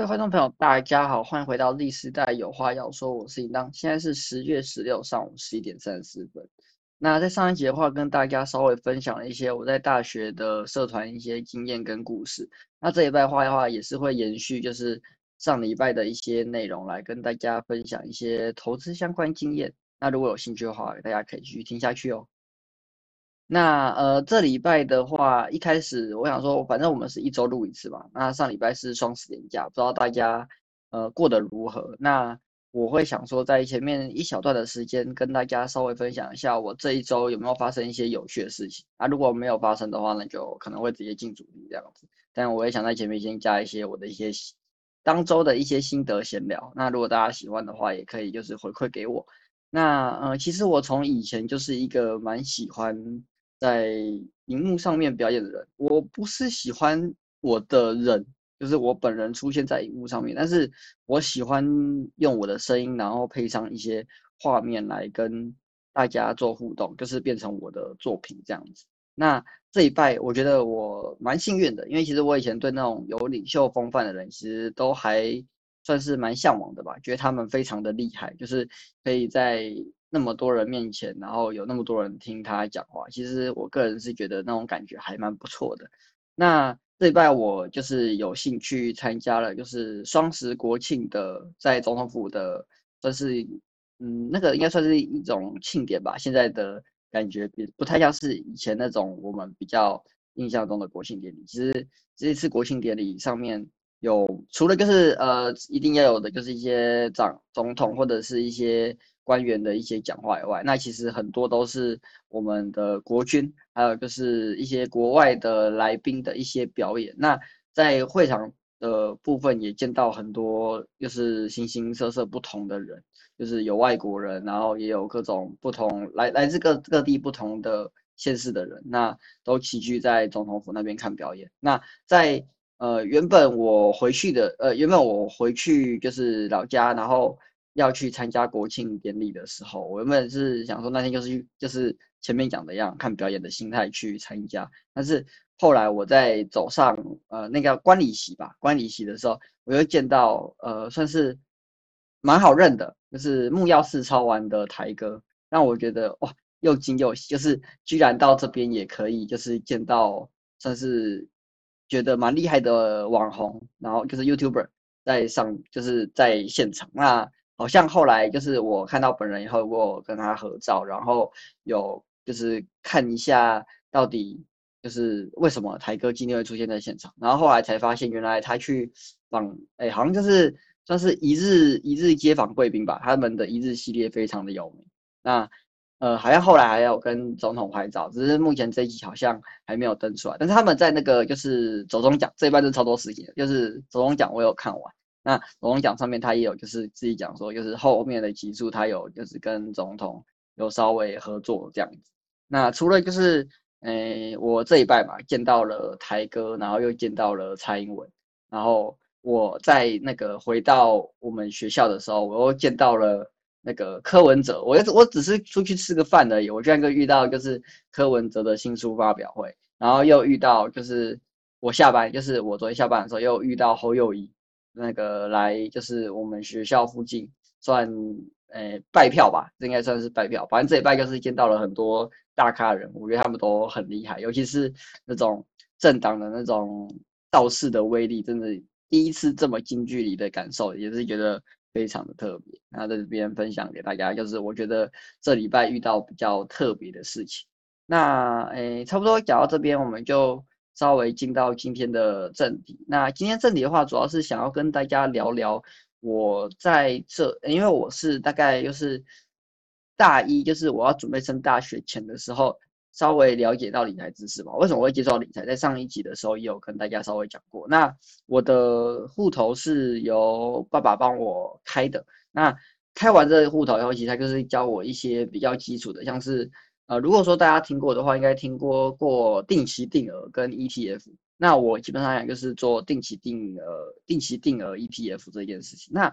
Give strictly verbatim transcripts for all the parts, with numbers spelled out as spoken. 各位观众朋友，大家好，欢迎回到历史代有话要说，我是淫荡。现在是十月十六上午十一点三十四分。那在上一集的话，跟大家稍微分享了一些我在大学的社团一些经验跟故事。那这礼拜的话也是会延续就是上礼拜的一些内容，来跟大家分享一些投资相关经验。那如果有兴趣的话，大家可以继续听下去哦。那呃，这礼拜的话，一开始我想说，反正我们是一周录一次嘛。那上礼拜是双十连假，不知道大家呃过得如何？那我会想说，在前面一小段的时间，跟大家稍微分享一下我这一周有没有发生一些有趣的事情。啊，如果没有发生的话，那就可能会直接进主题这样子。但我也想在前面先加一些我的一些当周的一些心得闲聊。那如果大家喜欢的话，也可以就是回馈给我。那呃，其实我从以前就是一个蛮喜欢在荧幕上面表演的人，我不是喜欢我的人，就是我本人出现在荧幕上面，但是我喜欢用我的声音，然后配上一些画面来跟大家做互动，就是变成我的作品这样子。那这一拜我觉得我蛮幸运的，因为其实我以前对那种有领袖风范的人，其实都还算是蛮向往的吧，觉得他们非常的厉害，就是可以在那么多人面前，然后有那么多人听他讲话，其实我个人是觉得那种感觉还蛮不错的。那这礼拜我就是有兴趣参加了，就是双十国庆的在总统府的，算是嗯那个应该算是一种庆典吧。现在的感觉不太像是以前那种我们比较印象中的国庆典礼。其实这次国庆典礼上面有除了就是呃一定要有的就是一些长总统或者是一些官员的一些讲话以外，那其实很多都是我们的国军，还有就是一些国外的来宾的一些表演。那在会场的部分也见到很多就是形形色色不同的人，就是有外国人，然后也有各种不同来来自各各地不同的县市的人，那都齐聚在总统府那边看表演。那在呃原本我回去的呃原本我回去就是老家，然后要去参加国庆典礼的时候，我原本是想说那天就是就是前面讲的一样，看表演的心态去参加。但是后来我在走上呃那个观礼席吧，观礼席的时候，我又见到呃算是蛮好认的，就是木曜四超玩的台哥，让我觉得哇又惊又喜，就是居然到这边也可以，就是见到算是觉得蛮厉害的网红，然后就是 YouTuber 在上就是在现场那。好像后来就是我看到本人以后，我跟他合照，然后有就是看一下到底就是为什么台哥今天会出现在现场，然后后来才发现原来他去访，哎，好像就是算是一日一日街访贵宾吧，他们的一日系列非常的有名。那呃，好像后来还有跟总统拍照，只是目前这一集好像还没有登出来。但是他们在那个就是走中奖这一半是超多事情的，就是走中奖我有看完。那总统奖上面他也有就是自己讲说，就是后面的集数他有就是跟总统有稍微合作这样子。那除了就是诶、欸、我这一拜嘛见到了台哥，然后又见到了蔡英文，然后我在那个回到我们学校的时候，我又见到了那个柯文哲。我我只是出去吃个饭而已，我居然就遇到就是柯文哲的新书发表会，然后又遇到就是我下班就是我昨天下班的时候又遇到侯友宜。那个来就是我们学校附近算诶、欸、拜票吧，这应该算是拜票。反正这一拜就是见到了很多大咖人，我觉得他们都很厉害，尤其是那种政党的那种造势的威力，真的第一次这么近距离的感受，也是觉得非常的特别。那在这边分享给大家，就是我觉得这礼拜遇到比较特别的事情。那诶、欸、差不多讲到这边，我们就稍微进到今天的正题。那今天正题的话，主要是想要跟大家聊聊我在这，因为我是大概就是大一，就是我要准备升大学前的时候，稍微了解到理财知识吧。为什么我会接触到理财？在上一集的时候也有跟大家稍微讲过。那我的户头是由爸爸帮我开的。那开完这个户头以后，其实他就是教我一些比较基础的，像是呃，如果说大家听过的话，应该听过过定期定额跟 E T F。那我基本上讲就是做定期定额、定期定额 E T F 这件事情。那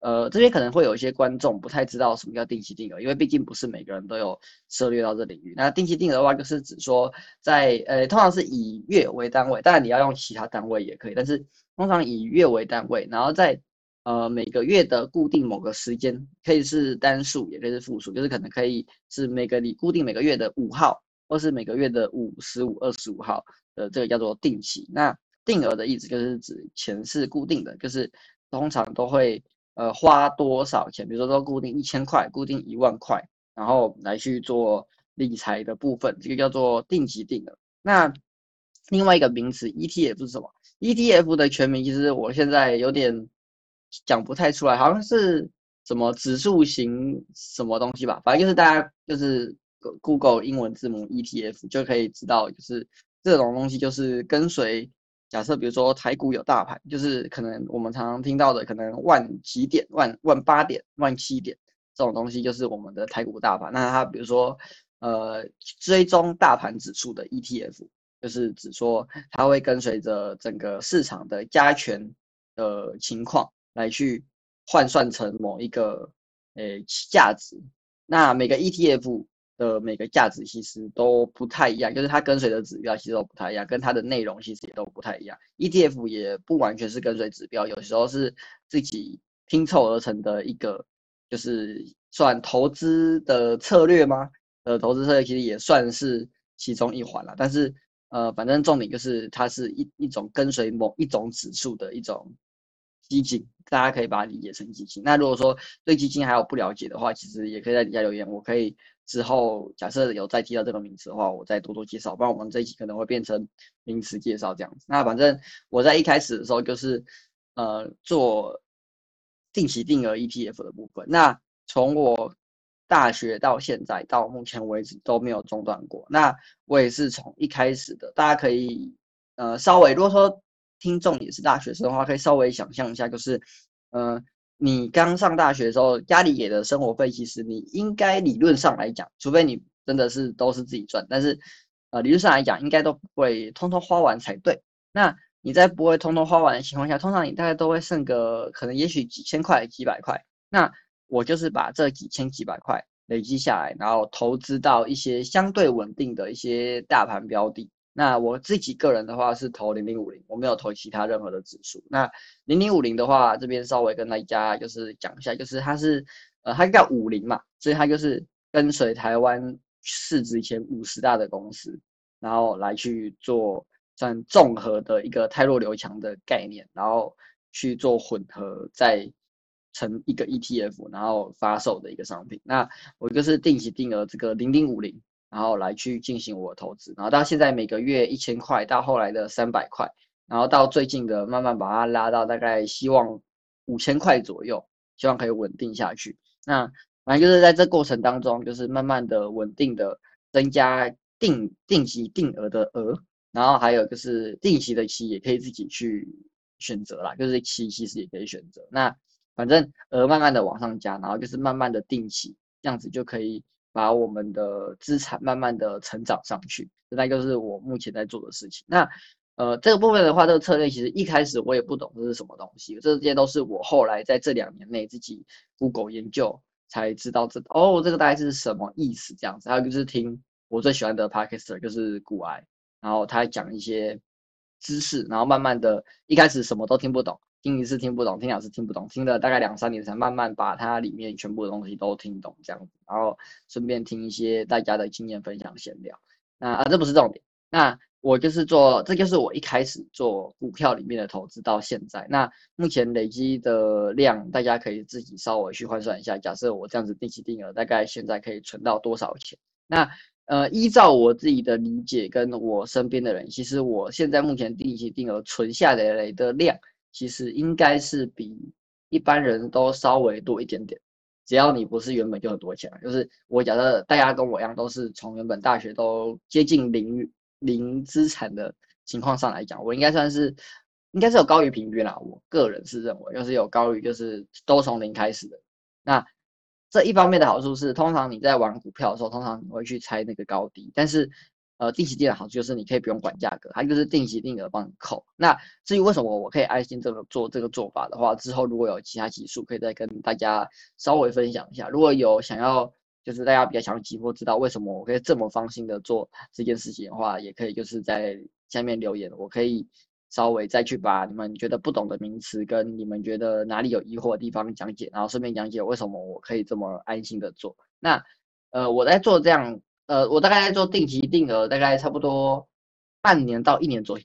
呃，这边可能会有一些观众不太知道什么叫定期定额，因为毕竟不是每个人都有涉猎到这领域。那定期定额的话，就是指说在呃，通常是以月为单位，当然你要用其他单位也可以，但是通常以月为单位，然后在呃每个月的固定某个时间，可以是单数，也可以是复数，就是可能可以是每个你固定每个月的五号，或是每个月的五、十五、二十五号的这个叫做定期。那定额的意思就是指钱是固定的，就是通常都会呃花多少钱，比如说都固定一千块，固定一万块，然后来去做理财的部分，这个叫做定期定额。那另外一个名词 E T F 是什么 ？E T F 的全名其实我现在有点讲不太出来，好像是什么指数型什么东西吧，反正就是大家就是 Google 英文字母 E T F 就可以知道，就是这种东西就是跟随，假设比如说台股有大盘，就是可能我们常常听到的可能万几点、万万八点、万七点这种东西，就是我们的台股大盘。那它比如说呃追踪大盘指数的 E T F。就是指说它会跟随着整个市场的加权的情况来去换算成某一个诶价值。那每个 E T F 的每个价值其实都不太一样，就是它跟随的指标其实都不太一样，跟它的内容其实也都不太一样。E T F 也不完全是跟随指标，有时候是自己拼凑而成的一个，就是算投资的策略吗？呃，投资策略其实也算是其中一环啦，但是呃，反正重点就是它是 一, 一种跟随某一种指数的一种基金，大家可以把它理解成基金。那如果说对基金还有不了解的话，其实也可以在底下留言，我可以之后假设有再提到这个名词的话，我再多多介绍，不然我们这一集可能会变成名词介绍这样子。那反正我在一开始的时候就是呃做定期定额 E T F 的部分，那从我大学到现在到目前为止都没有中断过。那我也是从一开始的，大家可以呃稍微，如果说听众也是大学生的话，可以稍微想象一下，就是呃你刚上大学的时候，家里给的生活费，其实你应该理论上来讲，除非你真的是都是自己赚，但是呃理论上来讲，应该都不会通通花完才对。那你在不会通通花完的情况下，通常你大概都会剩个可能也许几千块、几百块。那我就是把这几千几百块累积下来，然后投资到一些相对稳定的一些大盘标的。那我自己个人的话是投零零五零，我没有投其他任何的指数。那零零五零的话，这边稍微跟大家就是讲一下，就是它是呃它叫五零嘛，所以它就是跟随台湾市值前五十大的公司，然后来去做算综合的一个汰弱留强的概念，然后去做混合在成一个 E T F， 然后发售的一个商品。那我就是定期定额这个零零五零，然后来去进行我的投资，然后到现在每个月一千块，到后来的三百块，然后到最近的慢慢把它拉到大概希望五千块左右，希望可以稳定下去。那反正就是在这过程当中，就是慢慢的稳定的增加定定期定额的额，然后还有就是定期的期也可以自己去选择啦，就是期其实也可以选择。那反正额慢慢的往上加，然后就是慢慢的定期，这样子就可以把我们的资产慢慢的成长上去。那就是我目前在做的事情。那呃这个部分的话，这个策略其实一开始我也不懂这是什么东西，这些都是我后来在这两年内自己 Google 研究才知道这哦这个大概是什么意思这样子。还有就是听我最喜欢的 podcaster 就是股癌，然后他讲一些知识，然后慢慢的一开始什么都听不懂。听一次听不懂，听两次听不懂，听了大概两三年才慢慢把它里面全部的东西都听懂这样子，然后顺便听一些大家的经验分享闲聊。那啊，这不是重点。那我就是做，这就是我一开始做股票里面的投资到现在。那目前累积的量，大家可以自己稍微去换算一下。假设我这样子定期定额，大概现在可以存到多少钱？那呃，依照我自己的理解跟我身边的人，其实我现在目前定期定额存下来的量，其实应该是比一般人都稍微多一点点，只要你不是原本就很多钱。就是我假设大家跟我一样都是从原本大学都接近零零资产的情况上来讲，我应该算是应该是有高于平均啦，我个人是认为就是有高于就是都从零开始的。那这一方面的好处是，通常你在玩股票的时候，通常你会去猜那个高低，但是呃，定期定额的好处就是你可以不用管价格，它就是定期定额帮你扣。那至于为什么我可以安心这个做这个做法的话，之后如果有其他集数可以再跟大家稍微分享一下。如果有想要就是大家比较想要急迫知道为什么我可以这么放心的做这件事情的话，也可以就是在下面留言，我可以稍微再去把你们觉得不懂的名词跟你们觉得哪里有疑惑的地方讲解，然后顺便讲解为什么我可以这么安心的做。那呃我在做这样呃我大概在做定期定额，大概差不多半年到一年左右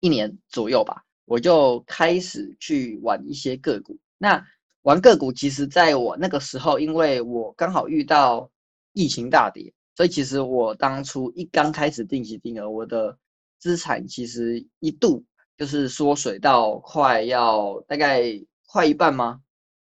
一年左右吧，我就开始去玩一些个股。那玩个股其实在我那个时候，因为我刚好遇到疫情大跌，所以其实我当初一刚开始定期定额，我的资产其实一度就是缩水到快要大概快一半吗？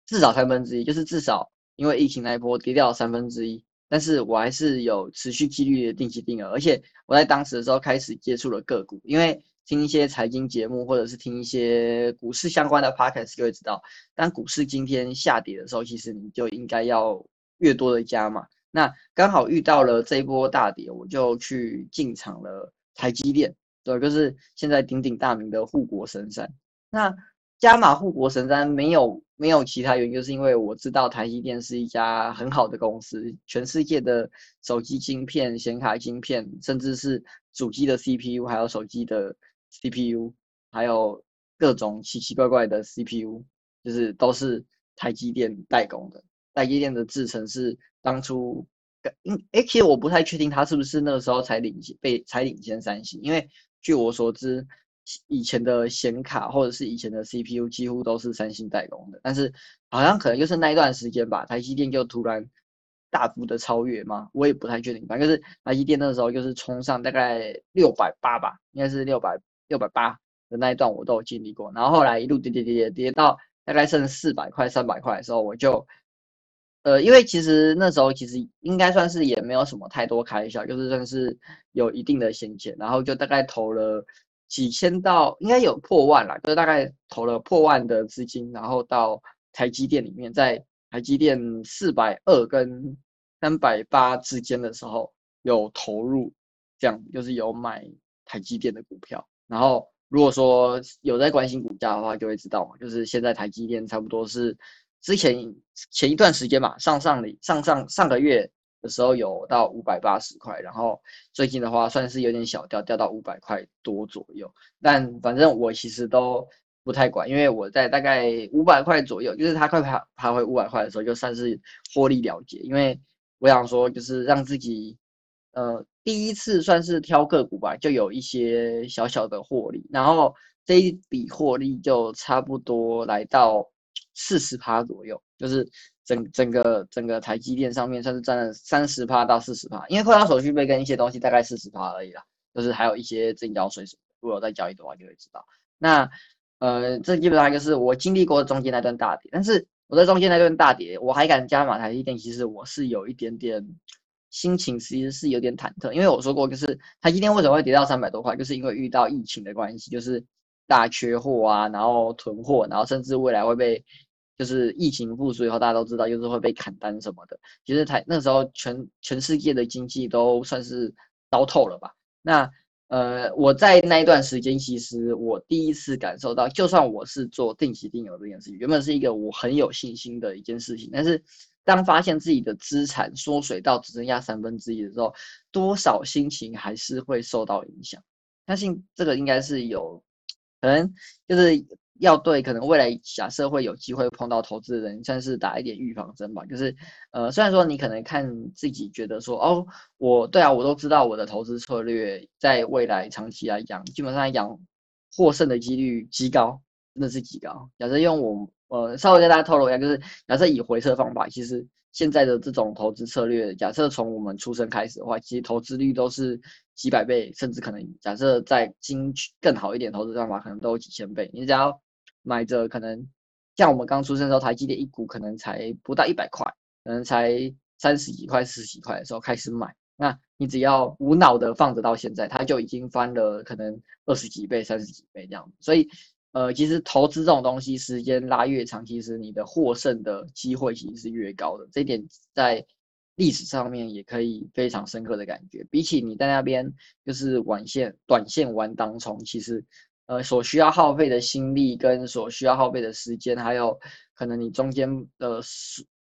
至少三分之一，就是至少因为疫情那一波跌掉三分之一，但是我还是有持续纪律的定期定额，而且我在当时的时候开始接触了个股，因为听一些财经节目或者是听一些股市相关的 podcast 就会知道，当股市今天下跌的时候，其实你就应该要越多的加码。那刚好遇到了这一波大跌，我就去进场了台积电，对，就是现在鼎鼎大名的护国神山。那加码护国神山没有没有其他原因，就是因为我知道台积电是一家很好的公司，全世界的手机晶片、显卡晶片，甚至是主机的 C P U， 还有手机的C P U， 还有各种奇奇怪怪的 C P U， 就是都是台积电代工的。台积电的制程是当初，欸、其实我不太确定它是不是那个时候才领被才领先三星，因为据我所知，以前的显卡或者是以前的 C P U 几乎都是三星代工的。但是好像可能就是那一段时间吧，台积电就突然大幅的超越吗？我也不太确定，反正就是台积电那时候就是冲上大概六百八吧，应该是六百八。六百八的那一段我都有经历过，然后后来一路跌跌跌跌跌到大概剩四百块三百块的时候，我就呃因为其实那时候其实应该算是也没有什么太多开销，就是算是有一定的闲钱，然后就大概投了几千到应该有破万啦，就是大概投了破万的资金，然后到台积电里面，在台积电四百二跟三百八之间的时候有投入，这样就是有买台积电的股票。然后如果说有在关心股价的话，就会知道嘛，就是现在台积电差不多是之前前一段时间嘛，上上上上上个月的时候有到五百八十块，然后最近的话算是有点小掉，掉到五百块多左右。但反正我其实都不太管，因为我在大概五百块左右，就是它快爬爬回五百块的时候，就算是获利了结，因为我想说就是让自己呃。第一次算是挑个股吧，就有一些小小的获利，然后这一笔获利就差不多来到 百分之四十 左右，就是整整个整个台积电上面算是占了 百分之三十 到 百分之四十， 因为扣掉手续费跟一些东西大概 百分之四十 而已啦，就是还有一些证交税，如果有在交易的话就会知道。那呃，这基本上就是我经历过中间那段大跌，但是我在中间那段大跌我还敢加码台积电，其实我是有一点点心情其实是有点忐忑，因为我说过，就是台积电为什么会跌到三百多块，就是因为遇到疫情的关系，就是大缺货啊，然后囤货，然后甚至未来会被，就是疫情复苏以后，大家都知道就是会被砍单什么的。其实台那时候全全世界的经济都算是糟透了吧。那呃，我在那一段时间，其实我第一次感受到，就算我是做定期定额这件事情，原本是一个我很有信心的一件事情，但是当发现自己的资产缩水到只剩下三分之一的时候，多少心情还是会受到影响。相信这个应该是有，可能就是要对可能未来假设会有机会碰到投资人，算是打一点预防针吧。就是呃，虽然说你可能看自己觉得说，哦，我对啊，我都知道我的投资策略在未来长期来讲，基本上来讲获胜的几率极高，真的是极高。假设用我。呃，稍微跟大家透露一下，就是假设以回撤方法，其实现在的这种投资策略，假设从我们出生开始的话，其实投资率都是几百倍，甚至可能假设在经更好一点投资方法，可能都有几千倍。你只要买着可能像我们刚出生的时候，台积电一股可能才不到一百块，可能才三十几块、四十几块的时候开始买，那你只要无脑的放着到现在，它就已经翻了可能二十几倍、三十几倍这样子，所以。呃，其实投资这种东西，时间拉越长，其实你的获胜的机会其实是越高的。这一点在历史上面也可以非常深刻的感觉。比起你在那边就是短线短线玩当冲，其实呃所需要耗费的心力跟所需要耗费的时间，还有可能你中间呃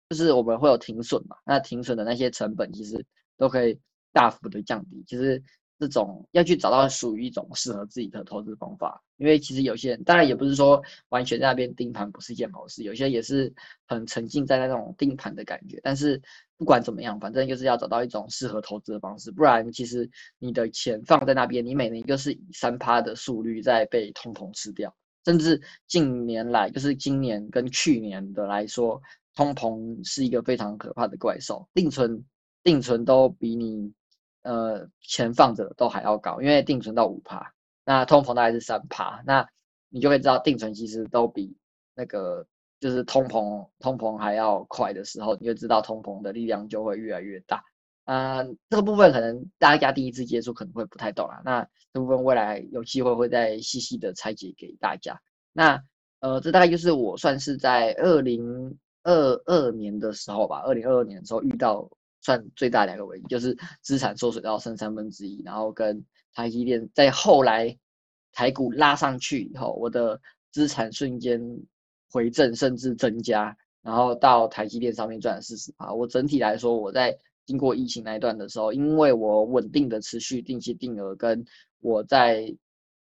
就是我们会有停损嘛，那停损的那些成本其实都可以大幅的降低。其实这种要去找到属于一种适合自己的投资方法，因为其实有些人当然也不是说完全在那边盯盘不是一件好事，有些人也是很沉浸在那种盯盘的感觉，但是不管怎么样，反正就是要找到一种适合投资的方式，不然其实你的钱放在那边，你每年就是以 百分之三 的速率在被通膨吃掉，甚至近年来就是今年跟去年的来说，通膨是一个非常可怕的怪兽，定存定存都比你呃，钱放着都还要高，因为定存到 百分之五， 那通膨大概是 百分之三， 那你就会知道定存其实都比那个就是通膨通膨还要快的时候，你就知道通膨的力量就会越来越大。呃，这个部分可能大家第一次接触可能会不太懂啦，那这部分未来有机会会再细细的拆解给大家。那呃，这大概就是我算是在二零二二年的时候吧，二零二二年的时候遇到算最大两个危机，就是资产缩水到剩三分之一，然后跟台积电在后来台股拉上去以后，我的资产瞬间回正甚至增加，然后到台积电上面赚了 百分之四十。 我整体来说，我在经过疫情那一段的时候，因为我稳定的持续定期定额跟我在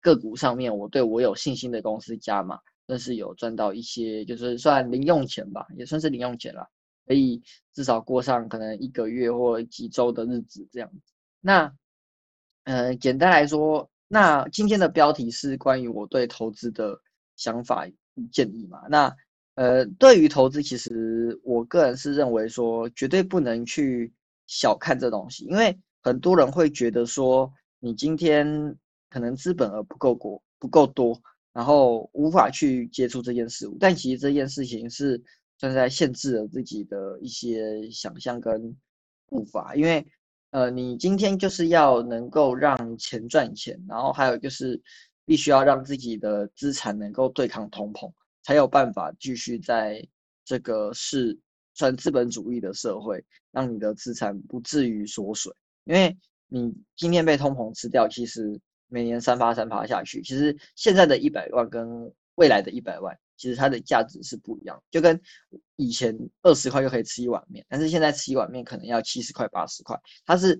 个股上面我对我有信心的公司加码，但是有赚到一些就是算零用钱吧，也算是零用钱啦，可以至少过上可能一个月或几周的日子这样子。那呃，简单来说，那今天的标题是关于我对投资的想法与建议嘛。那呃，对于投资，其实我个人是认为说，绝对不能去小看这东西，因为很多人会觉得说，你今天可能资本额不够多，不够多，然后无法去接触这件事物，但其实这件事情是算是在限制了自己的一些想象跟步伐，因为呃，你今天就是要能够让钱赚钱，然后还有就是必须要让自己的资产能够对抗通膨，才有办法继续在这个是算资本主义的社会，让你的资产不至于缩水。因为你今天被通膨吃掉，其实每年三趴三趴下去，其实现在的一百万跟未来的一百万。其实它的价值是不一样，就跟以前二十块就可以吃一碗面，但是现在吃一碗面可能要七十块、八十块。它是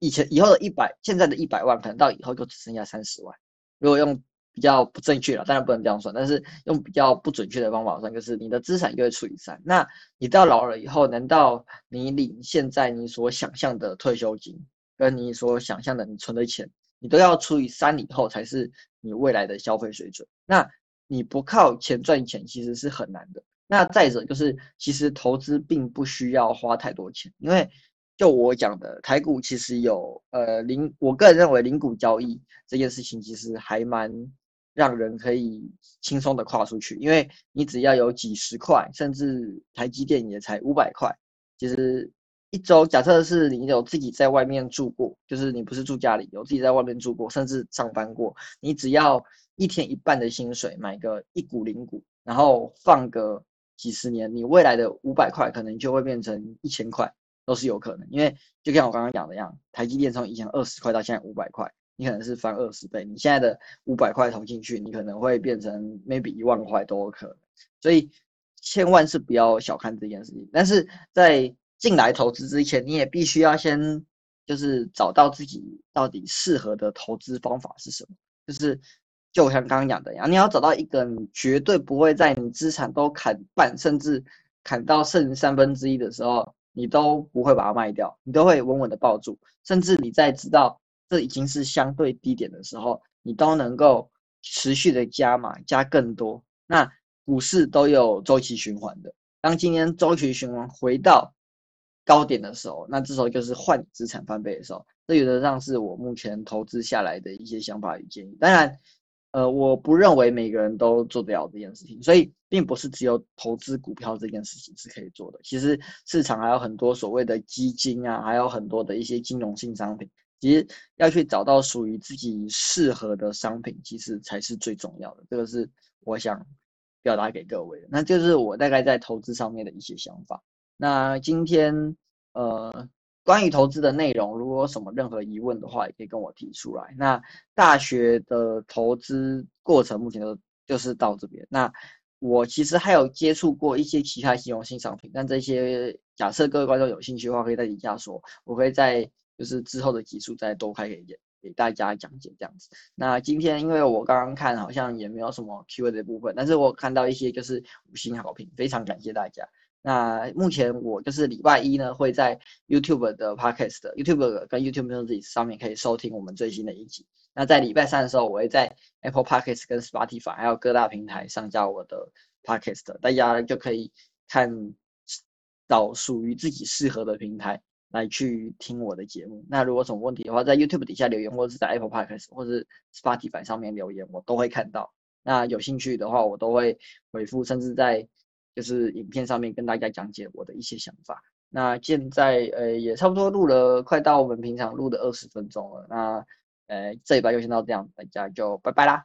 以前以后的一百，现在的一百万，可能到以后就只剩下三十万。如果用比较不正确了，当然不能这样算，但是用比较不准确的方法算，就是你的资产就会除以三。那你到老了以后，难道你领现在你所想象的退休金，跟你所想象的你存的钱，你都要除以三以后才是你未来的消费水准？那你不靠钱赚钱其实是很难的。那再者就是，其实投资并不需要花太多钱，因为就我讲的，台股其实有呃零，我个人认为零股交易这件事情其实还蛮让人可以轻松的跨出去，因为你只要有几十块，甚至台积电也才五百块，其实一周假设是你有自己在外面住过，就是你不是住家里，有自己在外面住过，甚至上班过，你只要一天一半的薪水买个一股零股，然后放个几十年，你未来的五百块可能就会变成一千块，都是有可能。因为就像我刚刚讲的一样，台积电从以前二十块到现在五百块，你可能是翻二十倍。你现在的五百块投进去，你可能会变成 maybe 一万块都有可能。所以千万是不要小看这件事情。但是在进来投资之前，你也必须要先就是找到自己到底适合的投资方法是什么，就是。就像刚刚讲的一样，你要找到一个你绝对不会在你资产都砍半，甚至砍到剩三分之一的时候，你都不会把它卖掉，你都会稳稳的抱住，甚至你在知道这已经是相对低点的时候，你都能够持续的加码，加更多。那股市都有周期循环的，当今天周期循环回到高点的时候，那这时候就是换资产翻倍的时候。这原则上是我目前投资下来的一些想法与建议，当然。呃，我不认为每个人都做得了这件事情，所以并不是只有投资股票这件事情是可以做的。其实市场还有很多所谓的基金啊，还有很多的一些金融性商品。其实要去找到属于自己适合的商品，其实才是最重要的。这个是我想表达给各位的。那就是我大概在投资上面的一些想法。那今天呃。关于投资的内容，如果有什么任何疑问的话，也可以跟我提出来。那大学的投资过程目前就是到这边。那我其实还有接触过一些其他金融性商品，但这些假设各位观众有兴趣的话，可以在底下说，我会在就是之后的集数再多开给给大家讲解这样子。那今天因为我刚刚看好像也没有什么 Q A 的部分，但是我看到一些就是五星好评，非常感谢大家。那目前我就是礼拜一呢会在 YouTube 的 podcast YouTube 跟 YouTube Music 上面可以收听我们最新的一集。那在礼拜三的时候，我会在 Apple Podcast 跟 Spotify 还有各大平台上架我的 podcast， 大家就可以看找属于自己适合的平台来去听我的节目。那如果有什么问题的话，在 YouTube 底下留言，或是在 Apple Podcast 或是 Spotify 上面留言，我都会看到。那有兴趣的话，我都会回复，甚至在就是影片上面跟大家讲解我的一些想法。那现在呃也差不多录了，快到我们平常录的二十分钟了。那呃这一拜就先到这样，大家就拜拜啦。